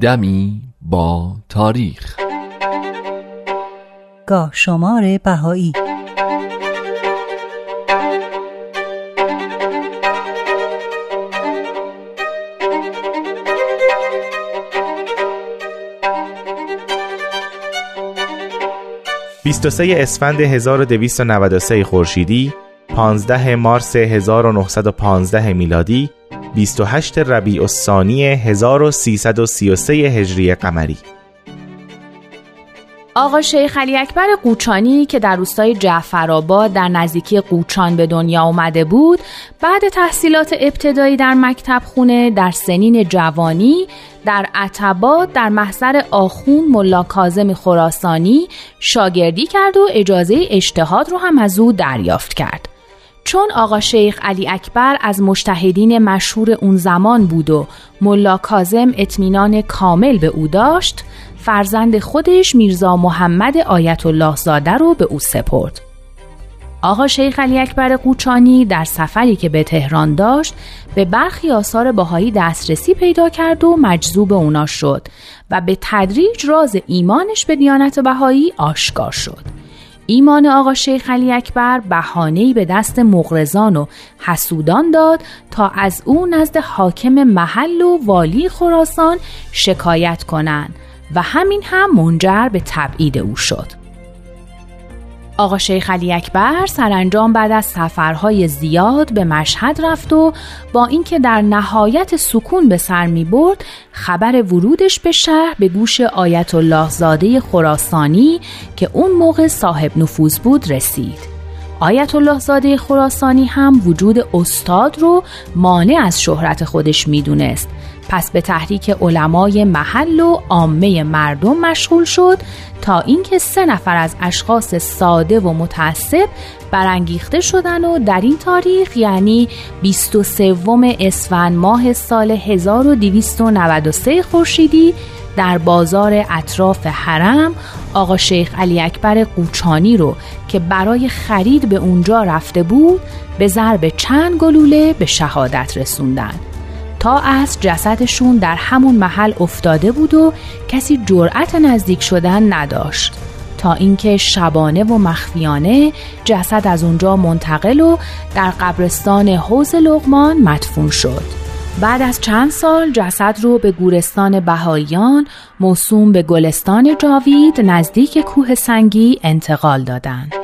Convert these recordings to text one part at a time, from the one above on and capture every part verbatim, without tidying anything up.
دمی با تاریخ، گاه شمار بهایی. بیست و سه اسفند هزار و دویست و نود و سه خورشیدی، پانزده مارس هزار و نهصد و پانزده میلادی، بیست و هشت ربیع الثانی هزار و سیصد و سی و سه هجری قمری. آقا شیخ علی اکبر قوچانی که در روستای جعفرآباد در نزدیکی قوچان به دنیا آمده بود، بعد تحصیلات ابتدایی در مکتب خونه در سنین جوانی در عتبات در محضر آخوند ملا کاظم خراسانی شاگردی کرد و اجازه اجتهاد رو هم از او دریافت کرد. چون آقا شیخ علی اکبر از مجتهدین مشهور اون زمان بود و ملا کاظم اطمینان کامل به او داشت، فرزند خودش میرزا محمد آیت الله زاده رو به او سپرد. آقا شیخ علی اکبر قوچانی در سفری که به تهران داشت به برخی آثار بهایی دسترسی پیدا کرد و مجذوب اونا شد و به تدریج راز ایمانش به دیانت بهایی آشکار شد. ایمان آقا شیخ علی اکبر بهانه‌ای به دست مغرضان و حسودان داد تا از او نزد حاکم محل و والی خراسان شکایت کنند و همین هم منجر به تبعید او شد. آقا شیخ علی اکبر سرانجام بعد از سفرهای زیاد به مشهد رفت و با اینکه در نهایت سکون به سر می برد، خبر ورودش به شهر به گوش آیت الله زاده خراسانی که اون موقع صاحب نفوذ بود رسید. آیت الله زاده خراسانی هم وجود استاد رو مانع از شهرت خودش می دونست، پس به تحریک علمای محل و عامه مردم مشغول شد تا اینکه سه نفر از اشخاص ساده و متعصب برانگیخته شدند و در این تاریخ یعنی بیست و سه اسفند ماه سال هزار و دویست و نود و سه خورشیدی در بازار اطراف حرم آقا شیخ علی اکبر قوچانی رو که برای خرید به اونجا رفته بود به ضرب چند گلوله به شهادت رسوندند تا از جسدشون در همون محل افتاده بود و کسی جرأت نزدیک شدن نداشت تا اینکه شبانه و مخفیانه جسد از اونجا منتقل و در قبرستان حوض لقمان مدفون شد. بعد از چند سال جسد رو به گورستان بهائیان موسوم به گلستان جاوید نزدیک کوه سنگی انتقال دادند.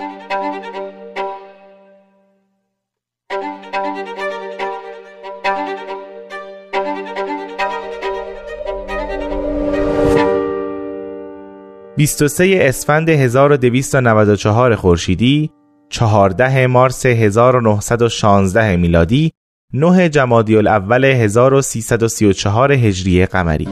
بیست و سه اسفند هزار و دویست و نود و چهار خورشیدی، چهارده مارس هزار و نهصد و شانزده میلادی، نه جمادی الاول هزار و سیصد و سی و چهار هجری قمری.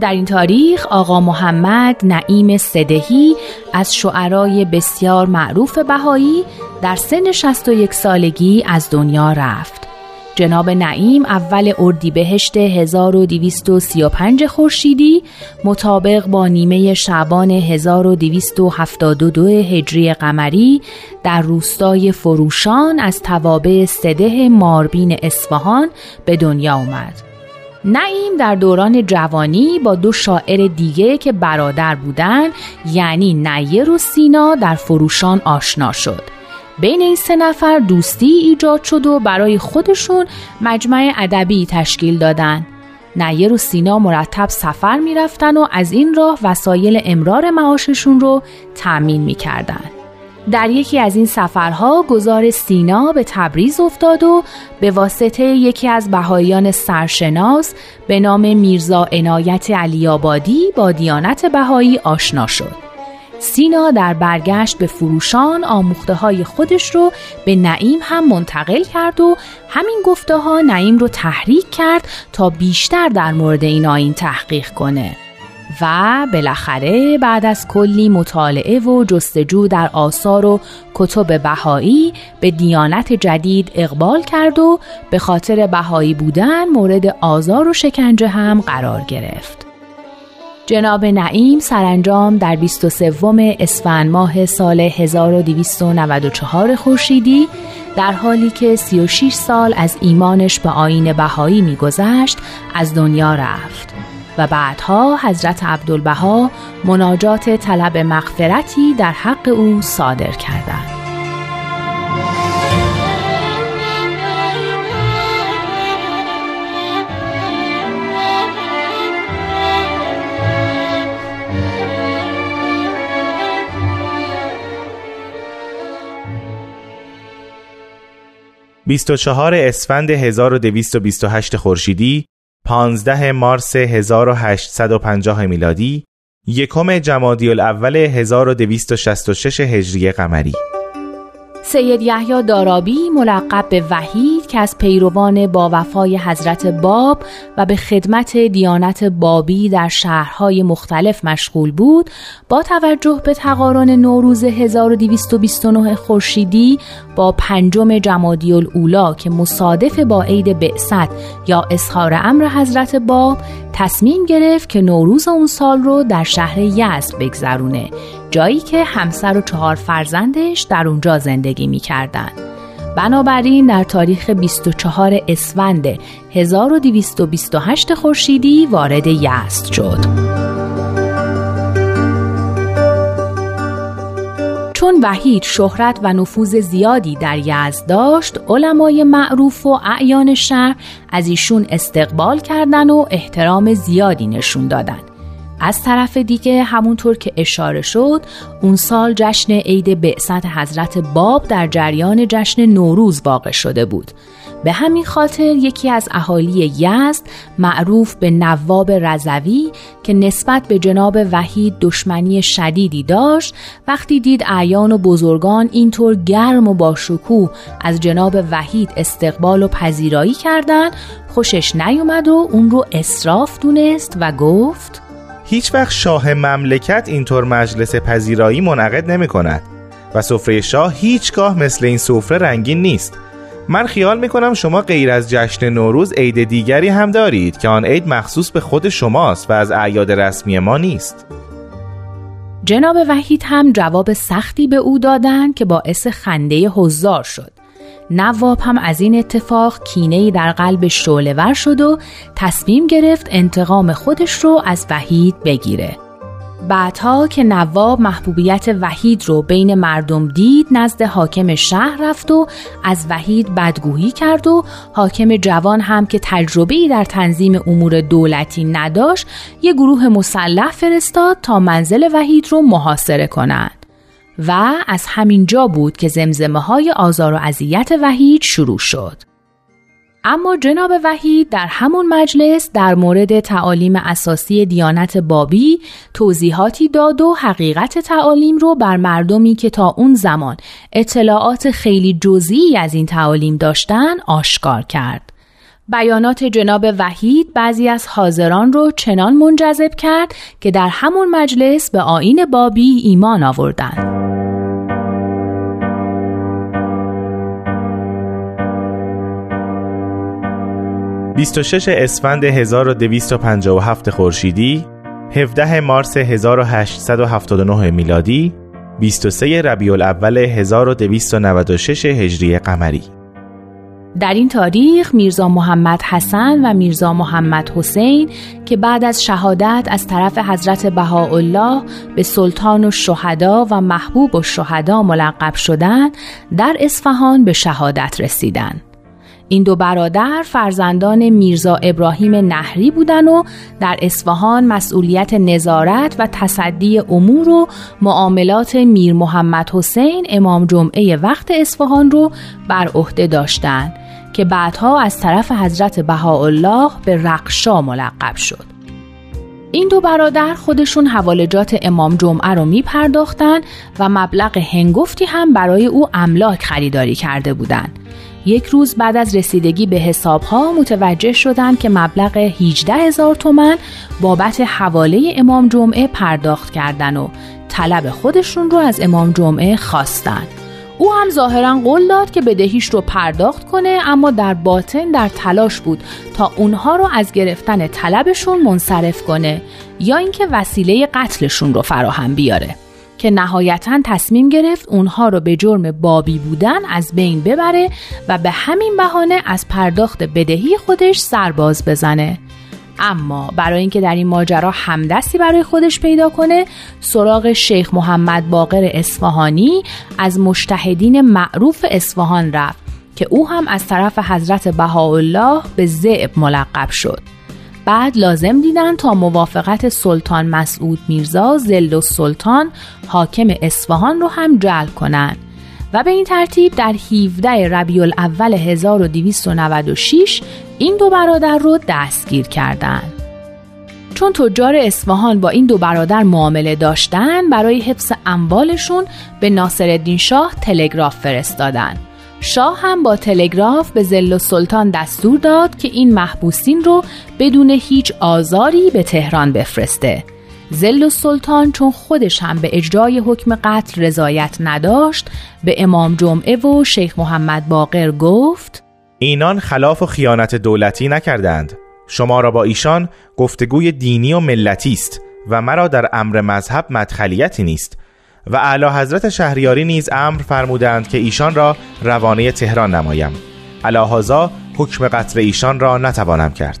در این تاریخ آقا محمد نعیم صدهی از شعرای بسیار معروف بهایی در سن شصت و یک سالگی از دنیا رفت. جناب نعیم اول اردیبهشت هزار و دویست و سی و پنج خورشیدی مطابق با نیمه شعبان هزار و دویست و هفتاد و دو هجری قمری در روستای فروشان از توابع سده ماربین اصفهان به دنیا آمد. نعیم در دوران جوانی با دو شاعر دیگه که برادر بودند یعنی نیر و سینا در فروشان آشنا شد. بین این سه نفر دوستی ایجاد شد و برای خودشون مجمع ادبی تشکیل دادن. نیر و سینا مرتب سفر می رفتن و از این راه وسایل امرار معاششون رو تأمین می کردن. در یکی از این سفرها گذار سینا به تبریز افتاد و به واسطه یکی از بهاییان سرشناس به نام میرزا عنایت علی آبادی با دیانت بهایی آشنا شد. سینا در برگشت به فروشان آموخته‌های خودش رو به نعیم هم منتقل کرد و همین گفته‌ها نعیم رو تحریک کرد تا بیشتر در مورد این آیین تحقیق کنه و بالاخره بعد از کلی مطالعه و جستجو در آثار و کتب بهایی به دیانت جدید اقبال کرد و به خاطر بهایی بودن مورد آزار و شکنجه هم قرار گرفت. جناب نعیم سرانجام در بیست و سوم اسفند ماه سال هزار و دویست و نود و چهار خورشیدی در حالی که سی و شش سال از ایمانش به آیین بهایی می‌گذشت از دنیا رفت و بعدها حضرت عبدالبها مناجات طلب مغفرتی در حق او صادر کردند. بیست و چهارم اسفند هزار و دویست و بیست و هشت خورشیدی، پانزدهم مارس هزار و هشتصد و پنجاه میلادی، یکم جمادی الاول هزار و دویست و شصت و شش هجری قمری. سید یحیی دارابی ملقب به وحید که از پیروان با وفای حضرت باب و به خدمت دیانت بابی در شهرهای مختلف مشغول بود، با توجه به تقارن نوروز هزار و دویست و بیست و نه خورشیدی با پنجم جمادی الاولی که مصادف با عید بعثت یا اظهار امر حضرت باب، تصمیم گرفت که نوروز اون سال رو در شهر یزد بگذرونه، جایی که همسر و چهار فرزندش در اونجا زندگی می‌کردند. بنابراین در تاریخ بیست و چهارم اسفند هزار و دویست و بیست و هشت خورشیدی وارد یزد شد. چون وحید شهرت و نفوذ زیادی در یزد داشت، علمای معروف و اعیان شهر از ایشون استقبال کردن و احترام زیادی نشون دادن. از طرف دیگه همونطور که اشاره شد، اون سال جشن عید بعثت حضرت باب در جریان جشن نوروز واقع شده بود. به همین خاطر یکی از اهالی یزد معروف به نواب رضوی که نسبت به جناب وحید دشمنی شدیدی داشت، وقتی دید اعیان و بزرگان اینطور گرم و باشکوه از جناب وحید استقبال و پذیرایی کردند، خوشش نیومد و اون رو اسراف دونست و گفت: هیچ وقت شاه مملکت اینطور مجلس پذیرایی منعقد نمی کند و سفره شاه هیچگاه مثل این سفره رنگین نیست. من خیال می کنم شما غیر از جشن نوروز عید دیگری هم دارید که آن عید مخصوص به خود شماست و از اعیاد رسمی ما نیست. جناب وحید هم جواب سختی به او دادند که باعث خنده حضار شد. نواب هم از این اتفاق کینه‌ای در قلب شعله‌ور شد و تصمیم گرفت انتقام خودش رو از وحید بگیره. بعدها که نواب محبوبیت وحید رو بین مردم دید، نزد حاکم شهر رفت و از وحید بدگویی کرد و حاکم جوان هم که تجربه‌ای در تنظیم امور دولتی نداشت، یک گروه مسلح فرستاد تا منزل وحید رو محاصره کنند. و از همین جا بود که زمزمه های آزار و اذیت وحید شروع شد. اما جناب وحید در همون مجلس در مورد تعالیم اساسی دیانت بابی توضیحاتی داد و حقیقت تعالیم رو بر مردمی که تا اون زمان اطلاعات خیلی جزئی از این تعالیم داشتن آشکار کرد. بیانات جناب وحید بعضی از حاضران رو چنان منجذب کرد که در همون مجلس به آیین بابی ایمان آوردند. بیست و ششم اسفند هزار و دویست و پنجاه و هفت خورشیدی، هفدهم مارس هزار و هشتصد و هفتاد و نه میلادی، بیست و سوم ربیع الاول هزار و دویست و نود و شش هجری قمری. در این تاریخ میرزا محمد حسن و میرزا محمد حسین که بعد از شهادت از طرف حضرت بهاءالله به سلطان الشهدا و محبوب الشهدا ملقب شدند، در اصفهان به شهادت رسیدند. این دو برادر فرزندان میرزا ابراهیم نهری بودند و در اصفهان مسئولیت نظارت و تصدی امور و معاملات میر محمد حسین امام جمعه وقت اصفهان رو بر عهده داشتند که بعدها از طرف حضرت بهاءالله به رقشا ملقب شد. این دو برادر خودشون حوالجات امام جمعه رو می پرداختن و مبلغ هنگفتی هم برای او املاک خریداری کرده بودند. یک روز بعد از رسیدگی به حسابها متوجه شدند که مبلغ هجده هزار تومان بابت حواله امام جمعه پرداخت کردن و طلب خودشون رو از امام جمعه خواستن. او هم ظاهرا قول داد که بدهیش رو پرداخت کنه، اما در باطن در تلاش بود تا اونها رو از گرفتن طلبشون منصرف کنه یا اینکه وسیله قتلشون رو فراهم بیاره، که نهایتاً تصمیم گرفت اونها رو به جرم بابی بودن از بین ببره و به همین بهانه از پرداخت بدهی خودش سرباز بزنه. اما برای اینکه در این ماجرا همدستی برای خودش پیدا کنه، سراغ شیخ محمد باقر اصفهانی از مجتهدین معروف اصفهان رفت که او هم از طرف حضرت بهاءالله به ذئب ملقب شد. بعد لازم دیدن تا موافقت سلطان مسعود میرزا ذل السلطان حاکم اصفهان رو هم جلب کنن و به این ترتیب در هفدهم ربیع الاول هزار و دویست و نود و شش این دو برادر رو دستگیر کردند. چون تجار اصفهان با این دو برادر معامله داشتن، برای حفظ اموالشون به ناصرالدین شاه تلگراف فرستادن. شاه هم با تلگراف به ذل السلطان دستور داد که این محبوسین رو بدون هیچ آزاری به تهران بفرسته. ذل السلطان چون خودش هم به اجرای حکم قتل رضایت نداشت، به امام جمعه و شیخ محمد باقر گفت: اینان خلاف و خیانت دولتی نکردند، شما را با ایشان گفتگوی دینی و ملتی است و مرا در امر مذهب مدخلیتی نیست. و اعلی حضرت شهریاری نیز امر فرمودند که ایشان را روانه تهران نمایم، علاهذا حکم قتل ایشان را نتوانم کرد.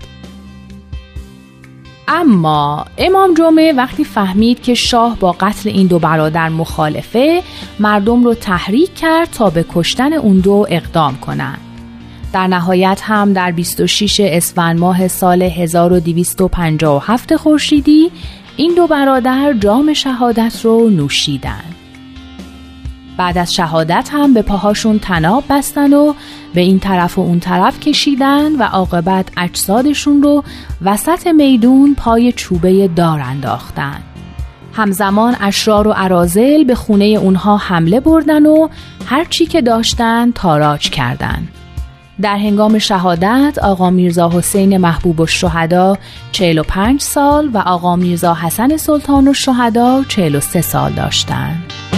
اما امام جمعه وقتی فهمید که شاه با قتل این دو برادر مخالفه، مردم رو تحریک کرد تا به کشتن اون دو اقدام کنند. در نهایت هم در بیست و شش اسفند ماه سال هزار و دویست و پنجاه و هفت خورشیدی این دو برادر جام شهادت رو نوشیدن. بعد از شهادت هم به پاهاشون طناب بستن و به این طرف و اون طرف کشیدن و عاقبت اجسادشون رو وسط میدون پای چوبه دار انداختن. همزمان اشرار و اراذل به خونه اونها حمله بردن و هر چی که داشتن تاراج کردن. در هنگام شهادت آقا میرزا حسین محبوب الشهدا چهل و پنج سال و آقا میرزا حسن سلطان الشهدا چهل و سه سال داشتند.